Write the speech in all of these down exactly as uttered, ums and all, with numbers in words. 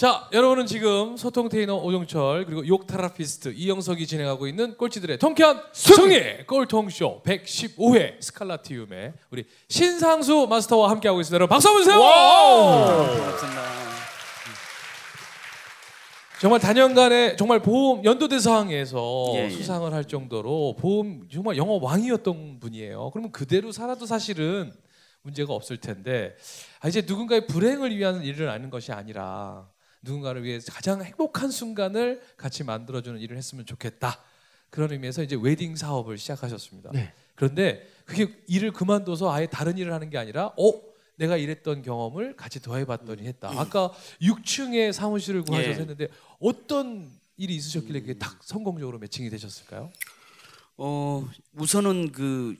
자, 여러분은 지금 소통 테이너 오종철 그리고 욕 테라피스트 이영석이 진행하고 있는 꼴찌들의 통쾌한 승리 꼴통쇼 백십오 회 스칼라티움에 우리 신상수 마스터와 함께하고 있습니다. 여러분 박수 한번 주세요. 정말 단연간에 정말 보험 연도대상에서 예, 수상을 예. 할 정도로 보험 정말 영어 왕이었던 분이에요. 그러면 그대로 살아도 사실은 문제가 없을 텐데 아, 이제 누군가의 불행을 위한 일을 하는 것이 아니라 누군가를 위해 가장 행복한 순간을 같이 만들어주는 일을 했으면 좋겠다. 그런 의미에서 이제 웨딩 사업을 시작하셨습니다. 네. 그런데 그게 일을 그만둬서 아예 다른 일을 하는 게 아니라 어? 내가 일했던 경험을 같이 더해봤더니 했다. 아까 육 층에 사무실을 구하셔서 예. 했는데 어떤 일이 있으셨길래 그게 딱 성공적으로 매칭이 되셨을까요? 어 우선은 그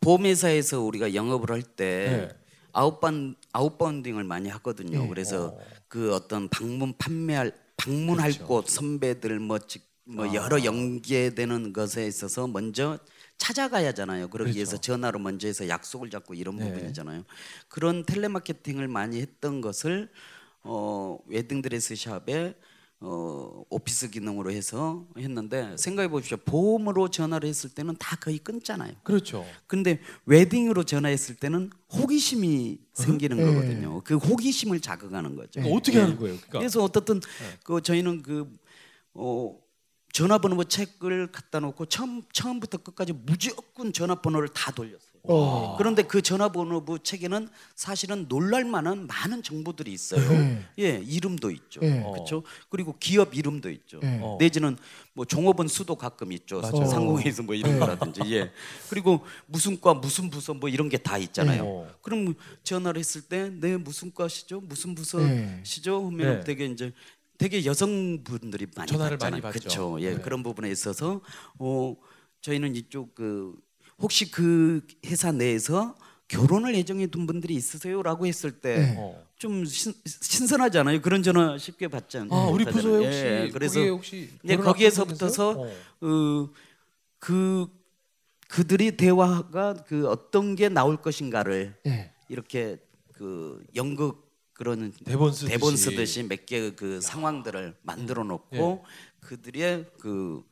보험회사에서 우리가 영업을 할 때 네. 아웃바운, 아웃바운딩을 많이 하거든요. 네. 그래서 어. 그 어떤 방문 판매할 방문할 그렇죠. 곳 선배들 뭐, 뭐 아. 여러 연계되는 것에 있어서 먼저 찾아가야 하잖아요. 그러기 그렇죠. 위해서 전화로 먼저 해서 약속을 잡고 이런 네. 부분이잖아요. 그런 텔레마케팅을 많이 했던 것을 어, 웨딩드레스 샵에 어, 오피스 기능으로 해서 했는데 생각해 보십시오. 보험으로 전화를 했을 때는 다 거의 끊잖아요. 그렇죠. 근데 웨딩으로 전화했을 때는 호기심이 생기는 네. 거거든요. 그 호기심을 자극하는 거죠. 그러니까 어떻게 네. 하는 거예요? 그러니까. 그래서 어떻든 네. 그 저희는 그 어, 전화번호 책을 갖다 놓고 처음, 처음부터 끝까지 무조건 전화번호를 다 돌렸어요. 오. 그런데 그 전화번호 책에는 사실은 놀랄만한 많은 정보들이 있어요. 네. 예, 이름도 있죠. 네. 그렇죠. 그리고 기업 이름도 있죠. 네. 내지는 뭐 종업원 수도 가끔 있죠. 맞아. 상공회의소 뭐 이런 네. 거라든지. 예. 그리고 무슨 과 무슨 부서 뭐 이런 게 다 있잖아요. 네. 그럼 전화를 했을 때 네 무슨 과시죠? 무슨 부서시죠? 네. 하면 네. 되게 이제. 되게 여성분들이 많이 전화를 받잖아요. 많이 받죠. 그렇죠. 예, 네. 그런 부분에 있어서 어, 저희는 이쪽 그 혹시 그 회사 내에서 결혼을 예정해 둔 분들이 있으세요라고 했을 때 좀 네. 신선하지 않아요? 그런 전화 쉽게 받지 않나요? 아, 우리 부서에 혹시 예, 그래서 혹시 네, 거기에서부터서 어, 그 그들이 대화가 그 어떤 게 나올 것인가를 네. 이렇게 그 연극 그런 대본 쓰듯이, 대본 쓰듯이 몇 개 그 상황들을 만들어 놓고 예. 그들의 그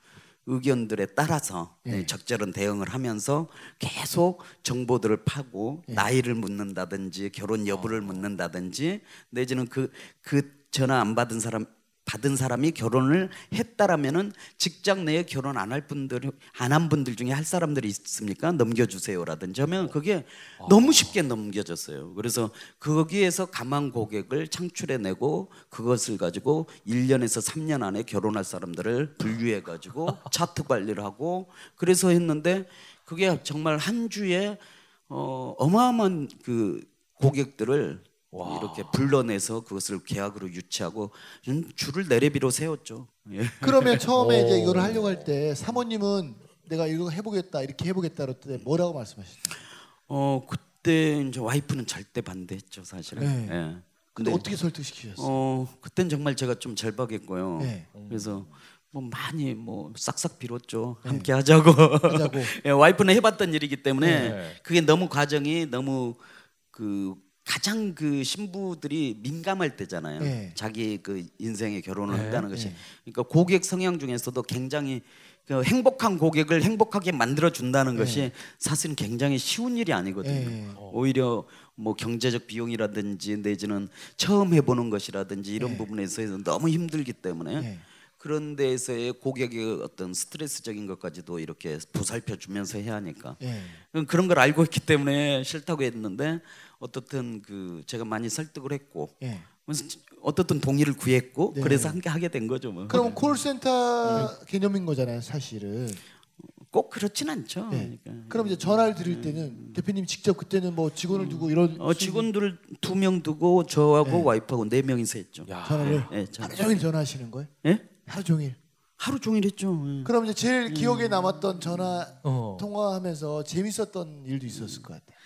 의견들에 따라서 예. 적절한 대응을 하면서 계속 정보들을 파고 예. 나이를 묻는다든지 결혼 여부를 어. 묻는다든지 내지는 그, 그 전화 안 받은 사람 받은 사람이 결혼을 했다라면은 직장 내에 결혼 안 할 분들 안 한 분들 중에 할 사람들이 있습니까? 넘겨주세요라든지 하면 그게 아. 너무 쉽게 넘겨졌어요. 그래서 거기에서 가망 고객을 창출해내고 그것을 가지고 일 년에서 삼 년 안에 결혼할 사람들을 분류해가지고 차트 관리를 하고 그래서 했는데 그게 정말 한 주에 어, 어마어마한 그 고객들을 와. 이렇게 불러내서 그것을 계약으로 유치하고 줄을 내레비로 세웠죠. 예. 그러면 처음에 이제 이걸 하려고 할 때 사모님은 내가 이거 해보겠다 이렇게 해보겠다 그럴 때 뭐라고 말씀하셨죠? 어 그때 이제 와이프는 절대 반대했죠 사실은. 네. 예. 근데, 근데 어떻게 설득시키셨어요? 어 그땐 정말 제가 좀 절박했고요. 네. 그래서 뭐 많이 뭐 싹싹 빌었죠. 네. 함께 하자고. 하자고. 예, 와이프는 해봤던 일이기 때문에 네. 그게 너무 과정이 너무 그. 가장 그 신부들이 민감할 때잖아요. 네. 자기 그 인생에 결혼을 네. 한다는 것이. 네. 그러니까 고객 성향 중에서도 굉장히 그 행복한 고객을 행복하게 만들어 준다는 네. 것이 사실은 굉장히 쉬운 일이 아니거든요. 네. 오히려 뭐 경제적 비용이라든지 내지는 처음 해보는 것이라든지 이런 네. 부분에서 너무 힘들기 때문에 네. 그런 데에서의 고객의 어떤 스트레스적인 것까지도 이렇게 보살펴 주면서 해야 하니까 네. 그런 걸 알고 있기 때문에 싫다고 했는데 어떻든 그 제가 많이 설득을 했고 네. 어떻든 동의를 구했고 네. 그래서 함께 하게 된 거죠 뭐. 그럼 콜센터 네. 개념인 거잖아요 사실은. 꼭 그렇진 않죠. 네. 그러니까. 그럼 이제 전화를 드릴 때는 네. 대표님 직접 그때는 뭐 직원을 음. 두고 이런 어, 직원들을 두 명 두고 저하고 네. 와이프하고 네 명이서 했죠. 야. 전화를 네, 전화. 하루 종일 전화하시는 거예요? 네? 하루 종일. 하루 종일 했죠. 네. 그럼 이제 제일 음. 기억에 남았던 전화 어. 통화하면서 재밌었던 일도 있었을 것 같아요.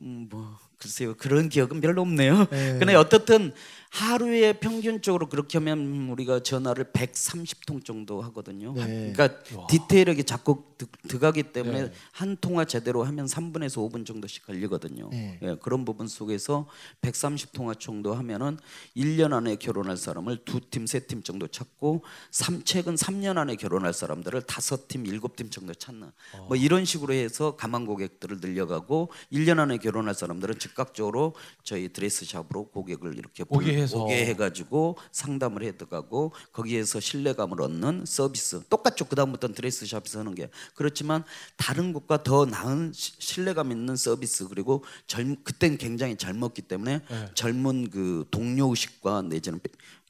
음, 뭐 글쎄요 그런 기억은 별로 없네요. 네. 근데 어떻든 하루에 평균적으로 그렇게 하면 우리가 전화를 백삼십 통 정도 하거든요. 네. 그러니까 와. 디테일하게 자꾸 들어가기 때문에 네. 한 통화 제대로 하면 삼 분에서 오 분 정도씩 걸리거든요. 네. 예, 그런 부분 속에서 백삼십 통화 정도 하면은 일 년 안에 결혼할 사람을 두 팀, 세 팀 정도 찾고 삼, 최근 삼 년 안에 결혼할 사람들을 다섯 팀, 일곱 팀 정도 찾는 어. 뭐 이런 식으로 해서 가망 고객들을 늘려가고 일 년 안에 결혼할 사람들은 즉각적으로 저희 드레스샵으로 고객을 이렇게 오게, 해서. 오게 해가지고 상담을 해드가고 거기에서 신뢰감을 얻는 서비스 똑같죠. 그 다음부터는 드레스샵에서 하는 게 그렇지만 다른 것과 더 나은 시, 신뢰감 있는 서비스 그리고 젊 그땐 굉장히 젊었기 때문에 네. 젊은 그 동료 의식과 내지는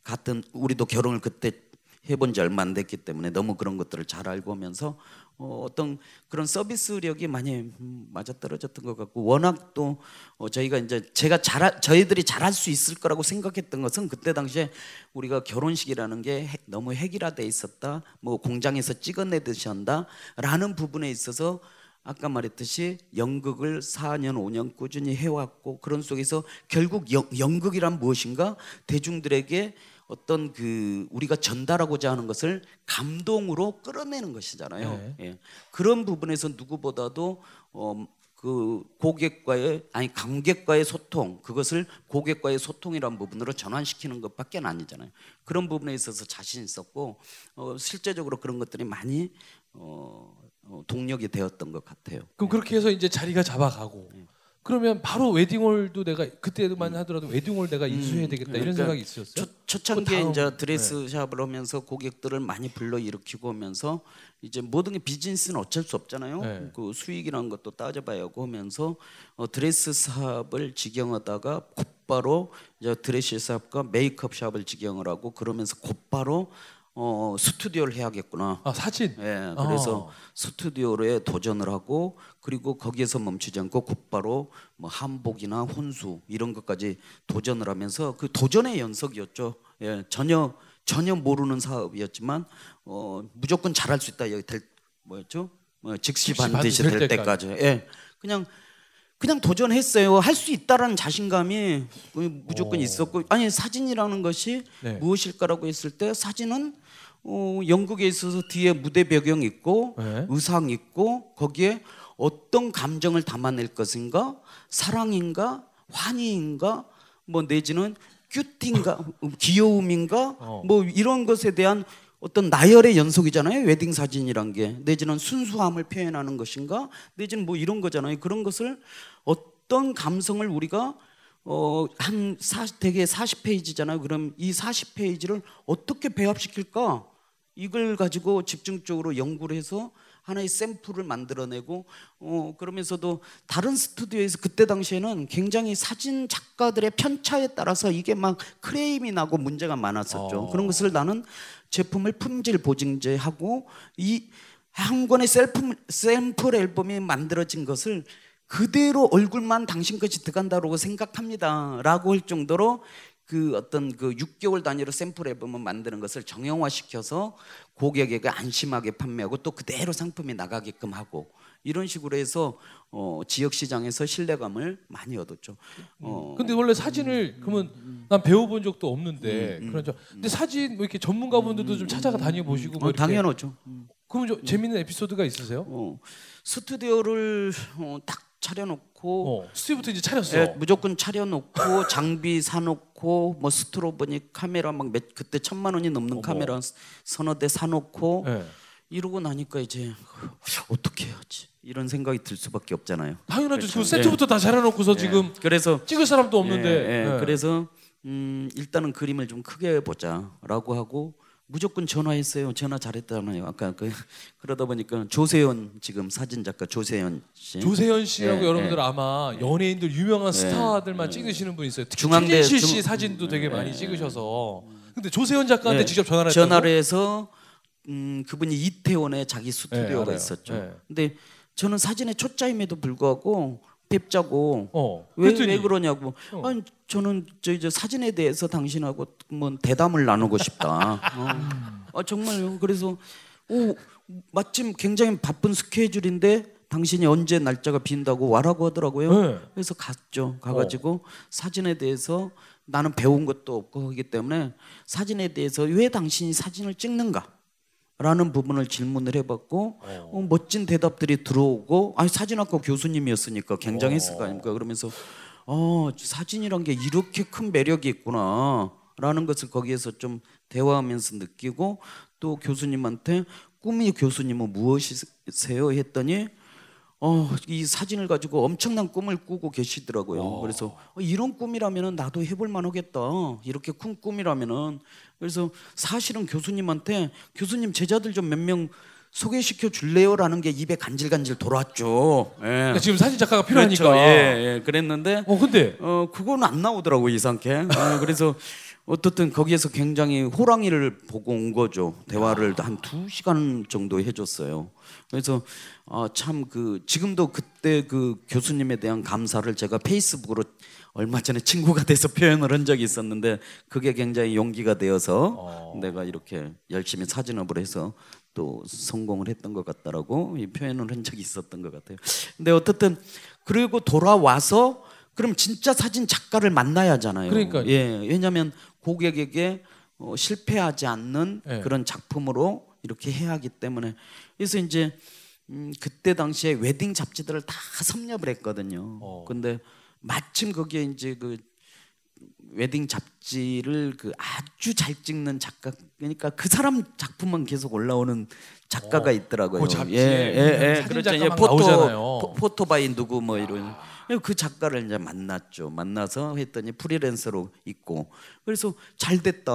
같은 우리도 결혼을 그때 해본 지 얼마 안 됐기 때문에 너무 그런 것들을 잘 알고 하면서 어, 어떤 그런 서비스력이 많이 맞아떨어졌던 것 같고 워낙 또 어, 저희가 이제 제가 잘 저희들이 잘할 수 있을 거라고 생각했던 것은 그때 당시에 우리가 결혼식이라는 게 해, 너무 획일화돼 있었다 뭐 공장에서 찍어내듯이 한다라는 부분에 있어서 아까 말했듯이 연극을 사 년 오 년 꾸준히 해왔고 그런 속에서 결국 여, 연극이란 무엇인가 대중들에게 어떤 그 우리가 전달하고자 하는 것을 감동으로 끌어내는 것이잖아요. 네. 예. 그런 부분에서 누구보다도 어, 그 고객과의 아니 관객과의 소통 그것을 고객과의 소통이란 부분으로 전환시키는 것밖에 아니잖아요. 그런 부분에 있어서 자신 있었고 어, 실제적으로 그런 것들이 많이 어, 어, 동력이 되었던 것 같아요. 그럼 예. 그렇게 해서 이제 자리가 잡아가고. 예. 그러면 바로 웨딩홀도 내가 그때만 하더라도 웨딩홀 내가 인수해야 되겠다 음, 그러니까 이런 생각이 있었어요. 초창기에 그 이제 드레스샵을 네. 하면서 고객들을 많이 불러 일으키고 하면서 이제 모든 게 비즈니스는 어쩔 수 없잖아요. 네. 그 수익이라는 것도 따져봐야 하고 하면서 어, 드레스샵을 직영하다가 곧바로 이제 드레스샵과 메이크업샵을 직영을 하고 그러면서 곧바로 어 스튜디오를 해야겠구나. 아 사진. 예. 그래서 아. 스튜디오에 도전을 하고 그리고 거기에서 멈추지 않고 곧바로 뭐 한복이나 혼수 이런 것까지 도전을 하면서 그 도전의 연속이었죠. 예. 전혀 전혀 모르는 사업이었지만 어 무조건 잘할 수 있다. 여기 될 뭐였죠? 뭐 즉시, 즉시 반드시, 반드시 될, 될 때까지. 때까지. 예. 그냥 그냥 도전했어요. 할 수 있다라는 자신감이 무조건 오. 있었고 아니 사진이라는 것이 네. 무엇일까라고 했을 때 사진은 어, 연극에 있어서 뒤에 무대 배경 있고 네. 의상 있고 거기에 어떤 감정을 담아낼 것인가 사랑인가 환희인가 뭐 내지는 큐티인가 귀여움인가 어. 뭐 이런 것에 대한 어떤 나열의 연속이잖아요. 웨딩 사진이란 게 내지는 순수함을 표현하는 것인가 내지는 뭐 이런 거잖아요. 그런 것을 어떤 감성을 우리가 어, 한 사, 되게 사십 페이지잖아요. 그럼 이 사십 페이지를 어떻게 배합시킬까? 이걸 가지고 집중적으로 연구를 해서 하나의 샘플을 만들어내고 어, 그러면서도 다른 스튜디오에서 그때 당시에는 굉장히 사진 작가들의 편차에 따라서 이게 막 크레임이 나고 문제가 많았었죠. 어. 그런 것을 나는 제품을 품질 보증제하고 이 한 권의 셀프, 샘플 앨범이 만들어진 것을 그대로 얼굴만 당신 것이 들어간다고 생각합니다 라고 할 정도로 그 어떤 그 육 개월 단위로 샘플 앨범을 만드는 것을 정형화시켜서 고객에게 안심하게 판매하고 또 그대로 상품이 나가게끔 하고 이런 식으로 해서 어, 지역 시장에서 신뢰감을 많이 얻었죠. 어, 근데 원래 사진을 음, 그러면 음, 난 배워본 적도 없는데 음, 그런 저 근데 사진 뭐 이렇게 전문가분들도 음, 좀 찾아가 다니고 보시고 음, 뭐 당연하죠. 음. 그럼 좀 음. 재밌는 에피소드가 있으세요? 어, 스튜디오를 어, 딱 차려놓고 어, 스튜디오부터 이제 차렸어. 예, 무조건 차려놓고 장비 사놓고 뭐 스트로보니 카메라 막 몇, 그때 천만 원이 넘는 어머. 카메라 서너 대 사놓고. 네. 이러고 나니까 이제 어떻게 해야지 이런 생각이 들 수밖에 없잖아요. 당연하죠. 지금 세트부터 예. 다 잘해놓고서 예. 지금 그래서 찍을 사람도 없는데 예. 예. 예. 그래서 음, 일단은 그림을 좀 크게 보자라고 하고 무조건 전화했어요. 전화 잘했잖아요. 아까 그, 그러다 보니까 조세현 지금 사진 작가 조세현 씨. 조세현 씨라고 예. 여러분들 예. 아마 연예인들 유명한 예. 스타들만 예. 찍으시는 분 있어요. 특히 김진실 중... 씨 사진도 되게 예. 많이 찍으셔서. 근데 조세현 작가한테 예. 직접 전화를 했다고? 전화를 해서. 음, 그분이 이태원에 자기 스튜디오가 네, 있었죠. 네. 근데 저는 사진에 초짜임에도 불구하고 뵙자고 어, 왜, 왜 그러냐고. 어. 아니 저는 저 이제 사진에 대해서 당신하고 뭐 대담을 나누고 싶다. 어. 아 정말요. 그래서 오 마침 굉장히 바쁜 스케줄인데 당신이 언제 날짜가 빈다고 와라고 하더라고요. 네. 그래서 갔죠. 가가지고 어. 사진에 대해서 나는 배운 것도 없고 그렇기 때문에 사진에 대해서 왜 당신이 사진을 찍는가? 라는 부분을 질문을 해봤고 어, 멋진 대답들이 들어오고, 아니 사진학과 교수님이었으니까 굉장했을 거 아닙니까? 그러면서 어, 사진이란 게 이렇게 큰 매력이 있구나 라는 것을 거기에서 좀 대화하면서 느끼고, 또 교수님한테 꿈이 교수님은 무엇이세요? 했더니 어, 이 사진을 가지고 엄청난 꿈을 꾸고 계시더라고요. 오. 그래서 어, 이런 꿈이라면 나도 해볼 만하겠다. 이렇게 큰 꿈이라면은. 그래서 사실은 교수님한테 교수님 제자들 좀 몇 명 소개시켜 줄래요? 라는 게 입에 간질간질 돌았죠. 예. 그러니까 지금 사진 작가가 필요하니까. 그렇죠. 예, 예, 그랬는데. 어, 근데 어, 그건 안 나오더라고 이상하게. 아, 그래서 어쨌든 거기에서 굉장히 호랑이를 보고 온 거죠. 대화를 한 두 시간 정도 해줬어요. 그래서 어, 참 그 지금도 그때 그 교수님에 대한 감사를 제가 페이스북으로 얼마 전에 친구가 돼서 표현을 한 적이 있었는데, 그게 굉장히 용기가 되어서 어... 내가 이렇게 열심히 사진업을 해서 또 성공을 했던 것 같다라고 이 표현을 한 적이 있었던 것 같아요. 근데 어쨌든 그리고 돌아와서 그럼 진짜 사진 작가를 만나야 하잖아요. 그러니까요. 예, 왜냐하면 고객에게 어, 실패하지 않는 예. 그런 작품으로 이렇게 해야 하기 때문에. 그래서 이제 음, 그때 당시에 웨딩 잡지들을 다 섭렵을 했거든요. 어. 근데 마침 거기에 이제 그 웨딩 잡지를 그 아주 잘 찍는 작가, 그러니까 그 사람 작품만 계속 올라오는 작가가 있더라고요. 그 잡지. 예, 예, 예. 그렇죠. 예, 포토 나오잖아요. 포, 포토바인 누구 뭐 이런. 아. 그 작가를 이제 만났죠. 만나서 했더니 프리랜서로 있고. 그래서 잘 됐다.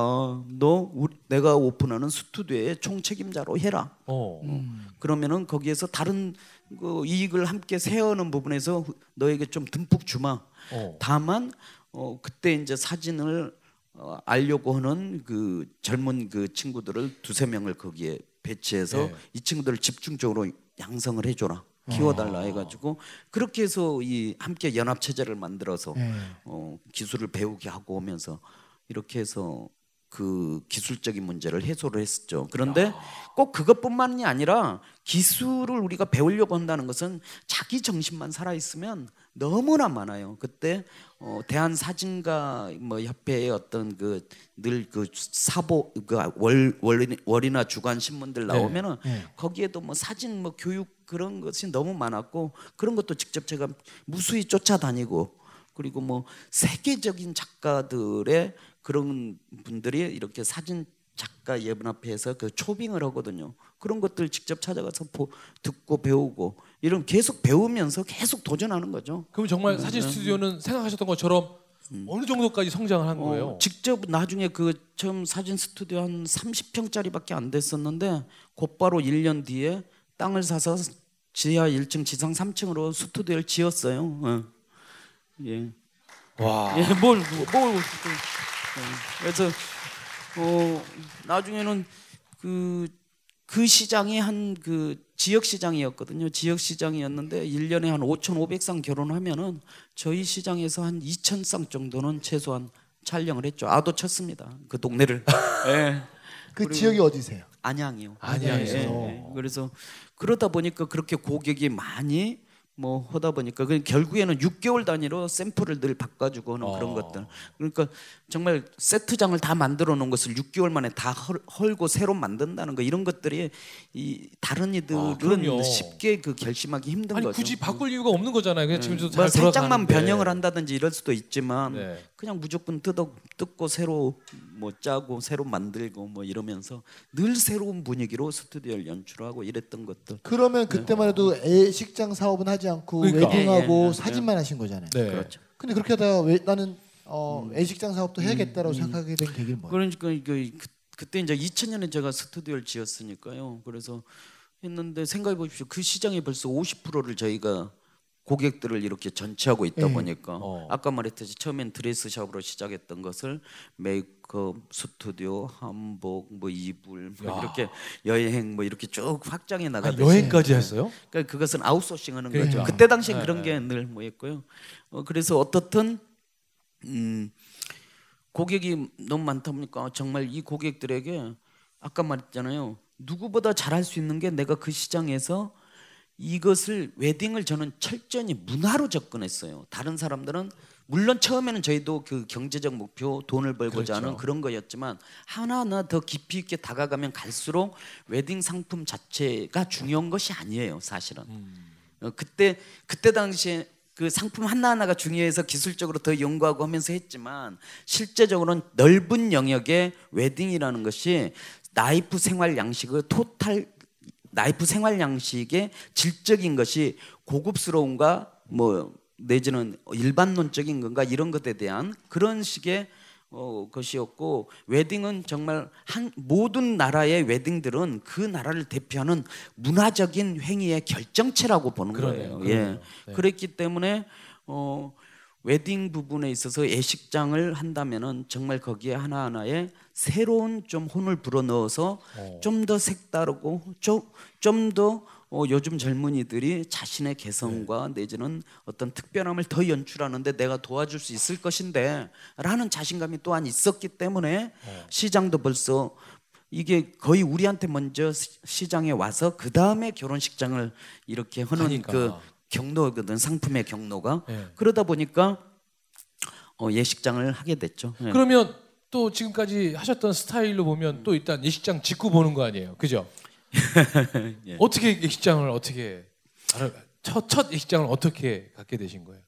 너 우리, 내가 오픈하는 스튜디오의 총책임자로 해라. 어. 음. 그러면은 거기에서 다른 그 이익을 함께 세우는 부분에서 너에게 좀 듬뿍 주마. 어. 다만 어, 그때 이제 사진을 어, 알려고 하는 그 젊은 그 친구들을 두세 명을 거기에 배치해서 네. 이 친구들을 집중적으로 양성을 해줘라. 키워달라 해가지고 그렇게 해서 이 함께 연합 체제를 만들어서 네. 어, 기술을 배우게 하고 오면서 이렇게 해서 그 기술적인 문제를 해소를 했었죠. 그런데 꼭 그것뿐만이 아니라 기술을 우리가 배우려고 한다는 것은 자기 정신만 살아 있으면 너무나 많아요. 그때 어, 대한 사진가 뭐 협회의 어떤 그 늘 그 사보 그 월 월이나 주간 신문들 나오면은 네, 네. 거기에도 뭐 사진 뭐 교육 그런 것이 너무 많았고, 그런 것도 직접 제가 무수히 쫓아다니고, 그리고 뭐 세계적인 작가들의 그런 분들이 이렇게 사진 작가 예문앞에서 그 초빙을 하거든요. 그런 것들 직접 찾아가서 보, 듣고 배우고 이런 계속 배우면서 계속 도전하는 거죠. 그럼 정말 사진 스튜디오는 음. 생각하셨던 것처럼 음. 어느 정도까지 성장을 한 어, 거예요? 직접 나중에 그 처음 사진 스튜디오 한 삼십 평짜리밖에 안 됐었는데 곧바로 일 년 뒤에 땅을 사서 지하 일 층 지상 삼 층으로 스튜디오를 지었어요. 어. 예. 와. 예, 뭘 뭘. 그래서 어, 나중에는 그, 그 시장이 한 그 지역 시장이었거든요. 지역 시장이었는데 일 년에 한 오천오백 쌍 결혼하면은 저희 시장에서 한 이천 쌍 정도는 최소한 촬영을 했죠. 아도 쳤습니다. 그 동네를. 예. 그 지역이 어디세요? 안양이요. 안양에서. 예, 예. 그래서 그러다 보니까 그렇게 고객이 많이 뭐 하다 보니까 결국에는 육 개월 단위로 샘플을 늘 바꿔주고 하는 그런 것들. 그러니까 정말 세트장을 다 만들어 놓은 것을 육 개월 만에 다 헐, 헐고 새로 만든다는 거, 이런 것들이 이 다른 이들은 아, 쉽게 그 결심하기 힘든 아니, 거죠. 굳이 바꿀 이유가 없는 거잖아요. 그냥 네. 지금 뭐 살짝만 변형을 한다든지 이럴 수도 있지만 네. 그냥 무조건 뜯어, 뜯고 새로 뭐 짜고 새로 만들고 뭐 이러면서 늘 새로운 분위기로 스튜디오를 연출하고 이랬던 것들. 그러면 그때만 해도 네. 애식장 사업은 하지 않고 그러니까. 웨딩하고 예, 예, 예. 사진만 하신 거잖아요. 네. 그렇죠. 근데 그렇게 하다가 왜, 나는 어, 애식장 사업도 해야겠다라고 음, 음. 생각하게 된 계기는 뭐예요? 그러니까 그, 그, 그때 이제 이천 년에 제가 스튜디오를 지었으니까요. 그래서 했는데 생각해 보십시오. 그 시장에 벌써 오십 퍼센트를 저희가 고객들을 이렇게 전체하고 있다 예. 보니까 어. 아까 말했듯이 처음엔 드레스샵으로 시작했던 것을 메이크업, 스튜디오, 한복, 뭐 이불, 뭐 이렇게 여행 뭐 이렇게 쭉 확장해 나가듯이. 아니, 여행까지 했어요? 그러니까 그것은 아웃소싱하는 예. 거죠. 그때 당시 예. 그런 게 늘 뭐였고요. 어, 그래서 어떻든 음, 고객이 너무 많다 보니까 정말 이 고객들에게 아까 말했잖아요. 누구보다 잘할 수 있는 게 내가 그 시장에서 이것을 웨딩을 저는 철저히 문화로 접근했어요. 다른 사람들은 물론 처음에는 저희도 그 경제적 목표, 돈을 벌고자 하는 그렇죠. 그런 거였지만 하나하나 더 깊이 있게 다가가면 갈수록 웨딩 상품 자체가 중요한 것이 아니에요, 사실은. 음. 어, 그때 그때 당시에 그 상품 하나하나가 중요해서 기술적으로 더 연구하고 하면서 했지만 실제적으로는 넓은 영역의 웨딩이라는 것이 나이프 생활 양식의 토탈 나이프 생활 양식의 질적인 것이 고급스러운가 뭐 내지는 일반론적인 건가 이런 것에 대한 그런 식의 어, 것이었고 웨딩은 정말 한 모든 나라의 웨딩들은 그 나라를 대표하는 문화적인 행위의 결정체라고 보는 그러네요, 거예요. 그러네요. 예, 네. 그랬기 때문에 어, 웨딩 부분에 있어서 예식장을 한다면은 정말 거기에 하나하나의 새로운 좀 혼을 불어넣어서 좀 더 색다르고 좀 더 어, 요즘 젊은이들이 자신의 개성과 네. 내지는 어떤 특별함을 더 연출하는데 내가 도와줄 수 있을 것인데 라는 자신감이 또한 있었기 때문에 네. 시장도 벌써 이게 거의 우리한테 먼저 시장에 와서 그 다음에 결혼식장을 이렇게 하는 그러니까. 그 경로거든 상품의 경로가 네. 그러다 보니까 어, 예식장을 하게 됐죠. 네. 그러면 또 지금까지 하셨던 스타일로 보면 또 일단 예식장 짓고 보는 거 아니에요, 그죠? 예. 어떻게 예식장을 어떻게 첫, 첫 예식장을 어떻게 갖게 되신 거예요?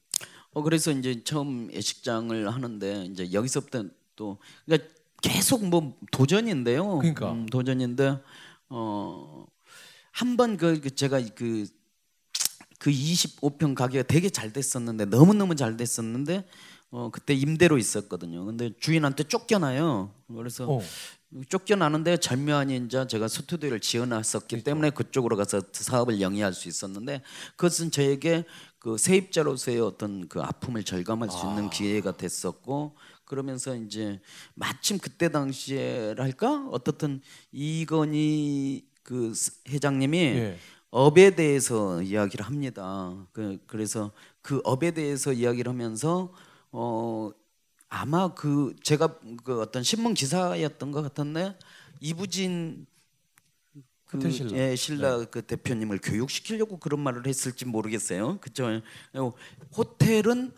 어 그래서 이제 처음 예식장을 하는데 이제 여기서부터 또 그러니까 계속 뭐 도전인데요. 그러니까 음, 도전인데 어 한 번 그 제가 그 그 이십오 평 가게가 되게 잘 됐었는데 너무 너무 잘 됐었는데 어 그때 임대로 있었거든요. 근데 주인한테 쫓겨나요. 그래서 어. 쫓겨나는데 절묘한 인자 제가 스튜디오를 지어놨었기 그렇죠. 때문에 그쪽으로 가서 사업을 영위할 수 있었는데 그것은 저에게 그 세입자로서의 어떤 그 아픔을 절감할 수 있는 아. 기회가 됐었고 그러면서 이제 마침 그때 당시에랄까 어떻든 이건희 그 회장님이 예. 업에 대해서 이야기를 합니다. 그, 그래서 그 업에 대해서 이야기를 하면서 어. 아마 그 제가 그 어떤 신문 기사였던 것 같은데 이부진 그 신라, 예, 신라 네. 그 대표님을 교육시키려고 그런 말을 했을지 모르겠어요. 그죠? 호텔은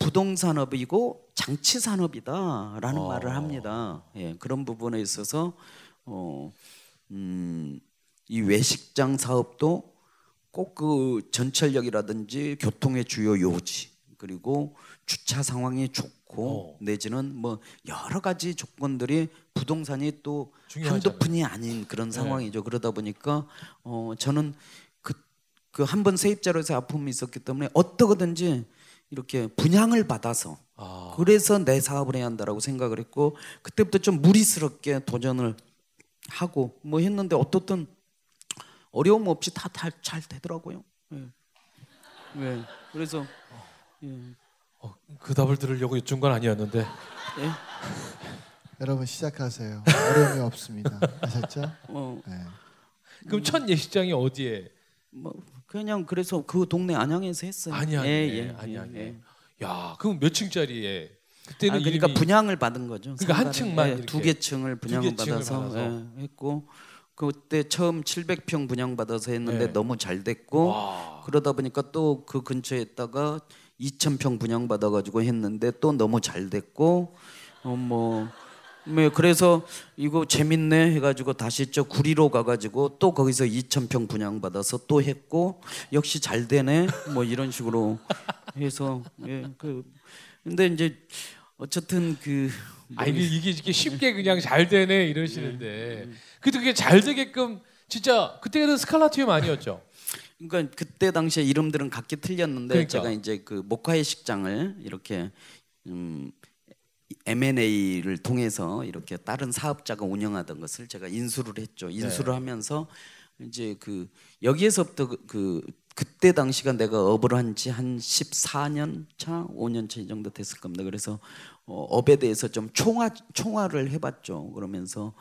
부동산업이고 장치산업이다라는 아. 말을 합니다. 예, 그런 부분에 있어서 어, 음, 이 외식장 사업도 꼭 그 전철역이라든지 교통의 주요 요지 그리고 주차 상황이 좋고 오. 내지는 뭐 여러 가지 조건들이 부동산이 또 한두 푼이 아닌 그런 상황이죠. 네. 그러다 보니까 어 저는 그 그 한 번 세입자로서 아픔이 있었기 때문에 어떻게든지 이렇게 분양을 받아서 아. 그래서 내 사업을 해야 한다라고 생각을 했고 그때부터 좀 무리스럽게 도전을 하고 뭐 했는데 어떻든 어려움 없이 다 잘 되더라고요. 네. 네. 그래서 예. 어, 그 답을 들으려고 여쭌 건 아니었는데. 예? 여러분 시작하세요. 어려움이 없습니다. 아셨죠? 어. 네. 그럼 첫 예식장이 어디에? 뭐 그냥 그래서 그 동네 안양에서 했어요. 아니 아니 예, 예, 아니 아니. 예. 야, 그럼 몇 층짜리에? 그때는 아, 그러니까 이름이... 분양을 받은 거죠. 그러니까 한 층만 예, 두 개 층을 분양을 받아서, 받아서. 예, 했고. 그때 처음 칠백 평 분양받아서 했는데 네. 너무 잘 됐고 와. 그러다 보니까 또 그 근처에 있다가 이천 평 분양받아가지고 했는데 또 너무 잘 됐고 어 뭐 그래서 이거 재밌네 해가지고 다시 저 구리로 가가지고 또 거기서 이천 평 분양받아서 또 했고 역시 잘 되네 뭐 이런 식으로 해서 예 그 근데 이제 어쨌든 그 아 이게 이게 이게 쉽게 그냥 잘 되네 이러시는데 그래도 그게 잘 되게끔 진짜 그때는 스칼라티움 아니었죠. 그러니까 그때 당시에 이름들은 각기 틀렸는데 그러니까. 제가 이제 그 목화예식장을 이렇게 음 엠 앤 에이를 통해서 이렇게 다른 사업자가 운영하던 것을 제가 인수를 했죠. 인수를 네. 하면서 이제 그 여기에서부터 그, 그 그때 당시가 내가 업을 한 지 한 십사 년 차, 오 년 차 이 정도 됐을 겁니다. 그래서 어, 업에 대해서 좀 총화, 총화를 해봤죠. 그러면서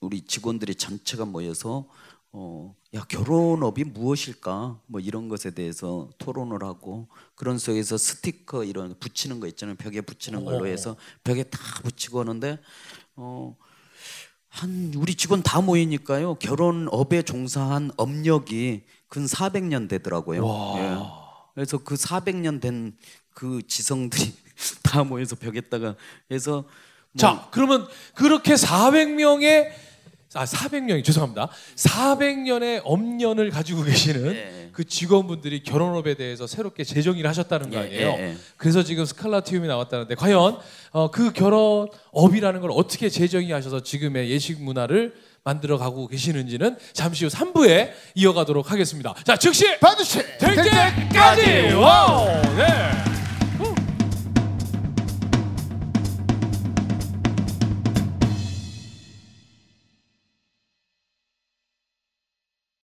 우리 직원들이 전체가 모여서 어, 야 결혼업이 무엇일까? 뭐 이런 것에 대해서 토론을 하고 그런 속에서 스티커 이런 붙이는 거 있잖아요. 벽에 붙이는 걸로 해서 벽에 다 붙이고 하는데 어, 한 우리 직원 다 모이니까요. 결혼업에 종사한 업력이 근 사백 년 되더라고요. 예. 그래서 그 사백 년 된 그 지성들이 다 모여서 벽에다가 해서 뭐 자 그러면 그렇게 사백 명의 아 사백 명이 죄송합니다 사백 년의 엄년을 가지고 계시는 네. 그 직원분들이 결혼업에 대해서 새롭게 재정의를 하셨다는 거 아니에요. 네, 네. 그래서 지금 스칼라티움이 나왔다는데 과연 어, 그 결혼업이라는 걸 어떻게 재정의하셔서 지금의 예식 문화를 만들어가고 계시는지는 잠시 후 삼 부에 이어가도록 하겠습니다. 자 즉시 반드시 될 때까지 와우.